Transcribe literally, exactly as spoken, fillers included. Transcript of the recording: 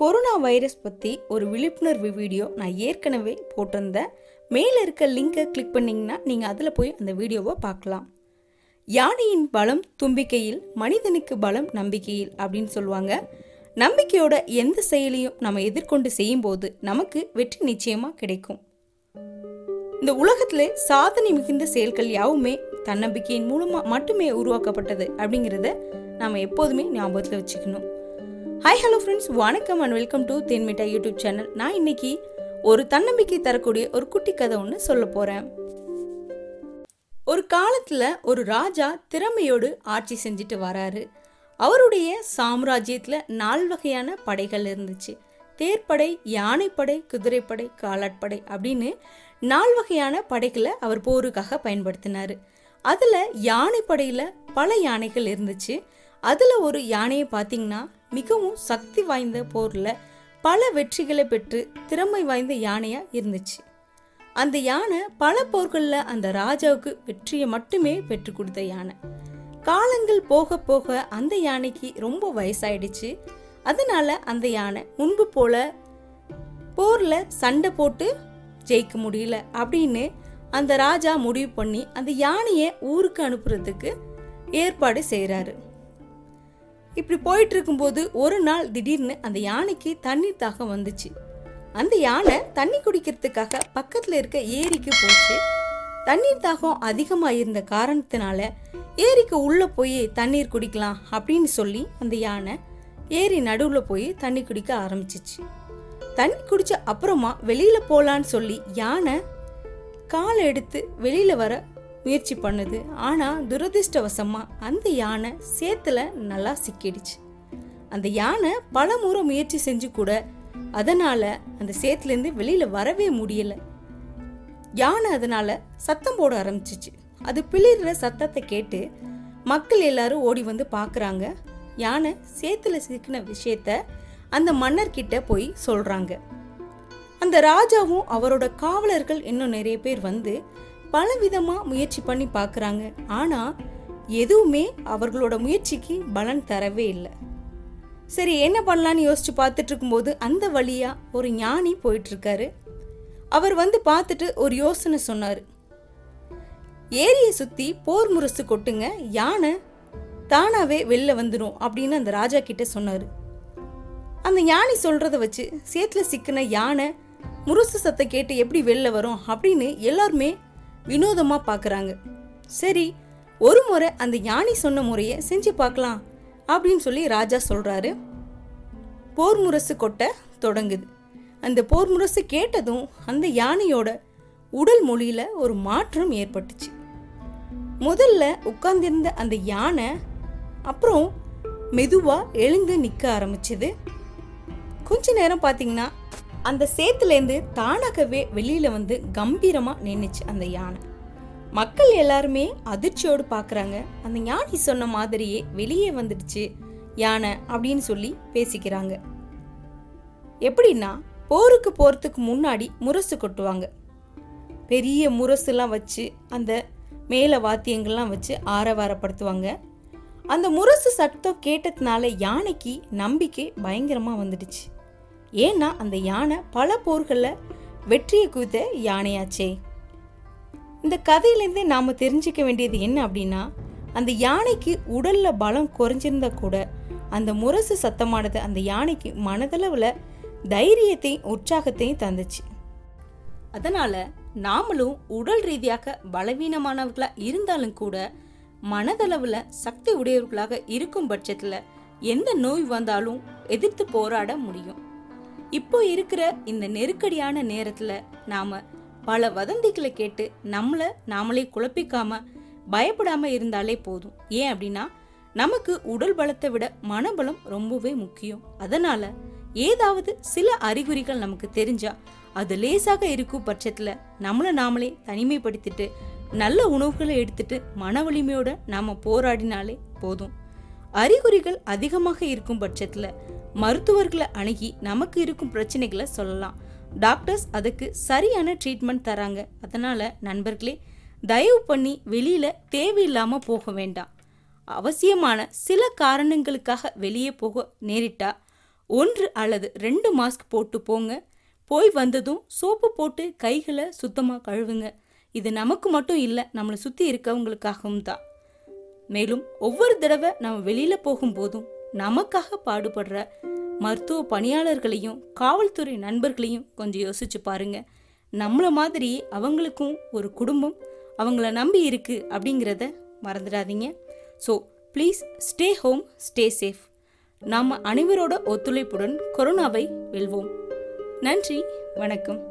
Corona virus பற்றி ஒரு விழிப்புணர்வு வீடியோ நான் ஏற்கனவே போட்டிருந்தேன். மேலே இருக்க லிங்கை கிளிக் பண்ணிங்கன்னா நீங்கள் அதில் போய் அந்த வீடியோவை பார்க்கலாம். யானையின் பலம் தும்பிக்கையில், மனிதனுக்கு பலம் நம்பிக்கையில் அப்படின்னு சொல்லுவாங்க. நம்பிக்கையோட எந்த செயலையும் நம்ம எதிர்கொண்டு செய்யும்போது நமக்கு வெற்றி நிச்சயமாக கிடைக்கும். இந்த உலகத்தில் சாதனை மிகுந்த செயல்கள் யாவுமே தன்னம்பிக்கையின் மூலமாக மட்டுமே உருவாக்கப்பட்டது அப்படிங்கிறத நாம் எப்போதுமே ஞாபகத்தில் வச்சுக்கணும். ஹாய் ஹலோ ஃப்ரெண்ட்ஸ், வணக்கம் அண்ட் வெல்கம் டு தென்மிட்டா யூடியூப் சேனல். நான் இன்னைக்கு ஒரு தன்னம்பிக்கை தரக்கூடிய ஒரு குட்டி கதை ஒன்று சொல்ல போகிறேன். ஒரு காலத்தில் ஒரு ராஜா திறமையோடு ஆட்சி செஞ்சுட்டு வராரு. அவருடைய சாம்ராஜ்யத்தில் நால் வகையான படைகள் இருந்துச்சு. தேர்ப்படை, யானைப்படை, குதிரைப்படை, காலாட்படை அப்படின்னு நால் வகையான படைகளை அவர் போருக்காக பயன்படுத்தினார். அதில் யானைப்படையில் பல யானைகள் இருந்துச்சு. அதில் ஒரு யானையை பார்த்திங்கன்னா மிகவும் சக்தி வாய்ந்த போரில் பல வெற்றிகளை பெற்று திறமை வாய்ந்த யானையாக இருந்துச்சு. அந்த யானை பல போர்களில் அந்த ராஜாவுக்கு வெற்றியை மட்டுமே பெற்று கொடுத்த யானை. காலங்கள் போக போக அந்த யானைக்கு ரொம்ப வயசாயிடுச்சு. அதனால் அந்த யானை முன்பு போல் போரில் சண்டை போட்டு ஜெயிக்க முடியல அப்படின்னு அந்த ராஜா முடிவு பண்ணி அந்த யானையை ஊருக்கு அனுப்புறதுக்கு ஏற்பாடு செய்கிறாரு. இப்படி போயிட்டு இருக்கும்போது ஒரு நாள் திடீர்னு அந்த யானைக்கு தண்ணீர் தாகம் வந்துச்சு. அந்த யானை தண்ணி குடிக்கிறதுக்காக பக்கத்தில் இருக்க ஏரிக்கு போச்சு. தண்ணீர் தாகம் அதிகமாக இருந்த காரணத்தினால ஏரிக்கு உள்ளே போய் தண்ணீர் குடிக்கலாம் அப்படின்னு சொல்லி அந்த யானை ஏரி நடுவில் போய் தண்ணி குடிக்க ஆரம்பிச்சிச்சு. தண்ணி குடித்த அப்புறமா வெளியில் போகலான்னு சொல்லி யானை காலை எடுத்து வெளியில் வர முயற்சி பண்ணுது. ஆனால் துரதிர்ஷ்டவசமாக அந்த யானை சேத்துல நல்லா சிக்கிடுச்சு. அந்த யானை பல முறை முயற்சி செஞ்சு கூட அதனால் அந்த சேத்துலேருந்து வெளியில் வரவே முடியலை. யானை அதனால் சத்தம் போட ஆரம்பிச்சிச்சு. அது பிளிற சத்தத்தை கேட்டு மக்கள் எல்லாரும் ஓடி வந்து பார்க்குறாங்க. யானை சேத்துல சிக்கின விஷயத்த அந்த மன்னர்கிட்ட போய் சொல்கிறாங்க. அந்த ராஜாவும் அவரோட காவலர்கள் இன்னும் நிறைய பேர் வந்து பல விதமாக முயற்சி பண்ணி பார்க்குறாங்க. ஆனால் எதுவுமே அவர்களோட முயற்சிக்கு பலன் தரவே இல்லை. சரி, என்ன பண்ணலான்னு யோசிச்சு பார்த்துட்டு இருக்கும்போது அந்த வழியாக ஒரு ஞானி போயிட்டுருக்காரு. அவர் வந்து பார்த்துட்டு ஒரு யோசனை சொன்னார். ஏரியை சுற்றி போர் முரசு கொட்டுங்க, யானை தானாகவே வெளில வந்துடும் அப்படின்னு அந்த ராஜா கிட்ட சொன்னார். அந்த யானை சொல்கிறத வச்சு சேத்துல சிக்கின யானை முரசு சத்தம் கேட்டு எப்படி வெளில வரும் அப்படின்னு எல்லாருமே வினோதமாக பார்க்குறாங்க. சரி, ஒரு முறை அந்த யானை சொன்ன முறையை செஞ்சு பார்க்கலாம் அப்படின்னு சொல்லி ராஜா சொல்கிறாரு. போர் முரசு கொட்ட தொடங்குது. அந்த போர் முரசு கேட்டதும் அந்த யானையோட உடல் மொழியில் ஒரு மாற்றம் ஏற்பட்டுச்சு. முதல்ல உட்கார்ந்திருந்த அந்த யானை அப்புறம் மெதுவாக எழுந்து நிற்க ஆரம்பிச்சது. கொஞ்ச நேரம் பார்த்தீங்கன்னா அந்த சேத்துலேருந்து தானாகவே வெளியில் வந்து கம்பீரமாக நின்றுச்சு அந்த யானை. மக்கள் எல்லாருமே அதிர்ச்சியோடு பார்க்குறாங்க. அந்த யானை சொன்ன மாதிரியே வெளியே வந்துடுச்சு யானை அப்படின்னு சொல்லி பேசிக்கிறாங்க. எப்படின்னா, போருக்கு போகிறதுக்கு முன்னாடி முரசு கொட்டுவாங்க. பெரிய முரசுலாம் வச்சு அந்த மேலே வாத்தியங்கள்லாம் வச்சு ஆரவாரப்படுத்துவாங்க. அந்த முரசு சத்தம் கேட்டதுனால யானைக்கு நம்பிக்கை பயங்கரமாக வந்துடுச்சு. ஏன்னா அந்த யானை பல போர்களில் வெற்றியை குவித்த யானையாச்சே. இந்த கதையிலேருந்து நாம் தெரிஞ்சிக்க வேண்டியது என்ன அப்படின்னா, அந்த யானைக்கு உடலில் பலம் குறைஞ்சிருந்தா கூட அந்த முரசு சத்தமானது அந்த யானைக்கு மனதளவில் தைரியத்தையும் உற்சாகத்தையும் தந்துச்சு. அதனால் நாமளும் உடல் ரீதியாக பலவீனமானவர்களாக இருந்தாலும் கூட மனதளவில் சக்தி உடையவர்களாக இருக்கும் பட்சத்தில் எந்த நோய் வந்தாலும் எதிர்த்து போராட முடியும். இப்போ இருக்கிற இந்த நெருக்கடியான நேரத்தில் நாம் பல வதந்திகளை கேட்டு நம்மளை நாமளே குழப்பிக்காம பயப்படாமல் இருந்தாலே போதும். ஏன் அப்படின்னா, நமக்கு உடல் பலத்தை விட மனபலம் ரொம்பவே முக்கியம். அதனால் ஏதாவது சில அறிகுறிகள் நமக்கு தெரிஞ்சால் அது லேசாக இருக்கும் பட்சத்தில் நம்மளை நாமளே தனிமைப்படுத்திட்டு நல்ல உணவுகளை எடுத்துட்டு மன வலிமையோடு நாம் போராடினாலே போதும். அறிகுறிகள் அதிகமாக இருக்கும் பட்சத்தில் மருத்துவர்களை அணுகி நமக்கு இருக்கும் பிரச்சனைகளை சொல்லலாம். டாக்டர்ஸ் அதுக்கு சரியான ட்ரீட்மெண்ட் தராங்க. அதனால் நண்பர்களே, தயவு பண்ணி வெளியில் தேவையில்லாமல் போக வேண்டாம். அவசியமான சில காரணங்களுக்காக வெளியே போக நேரிட்டால் ஒன்று அல்லது ரெண்டு மாஸ்க் போட்டு போங்க. போய் வந்ததும் சோப்பு போட்டு கைகளை சுத்தமாக கழுவுங்க. இது நமக்கு மட்டும் இல்லை, நம்மளை சுற்றி இருக்கவங்களுக்காகவும் தான். மேலும் ஒவ்வொரு தடவை நம்ம வெளியில் போகும்போதும் நமக்காக பாடுபடுற மருத்துவ பணியாளர்களையும் காவல்துறை நண்பர்களையும் கொஞ்சம் யோசிச்சு பாருங்க. நம்மள மாதிரி அவங்களுக்கும் ஒரு குடும்பம் அவங்கள நம்பி இருக்கு அப்படிங்கிறத மறந்துடாதீங்க. So please stay home, stay safe. நாம் அனைவரோட ஒத்துழைப்புடன் கொரோனாவை வெல்வோம். நன்றி, வணக்கம்.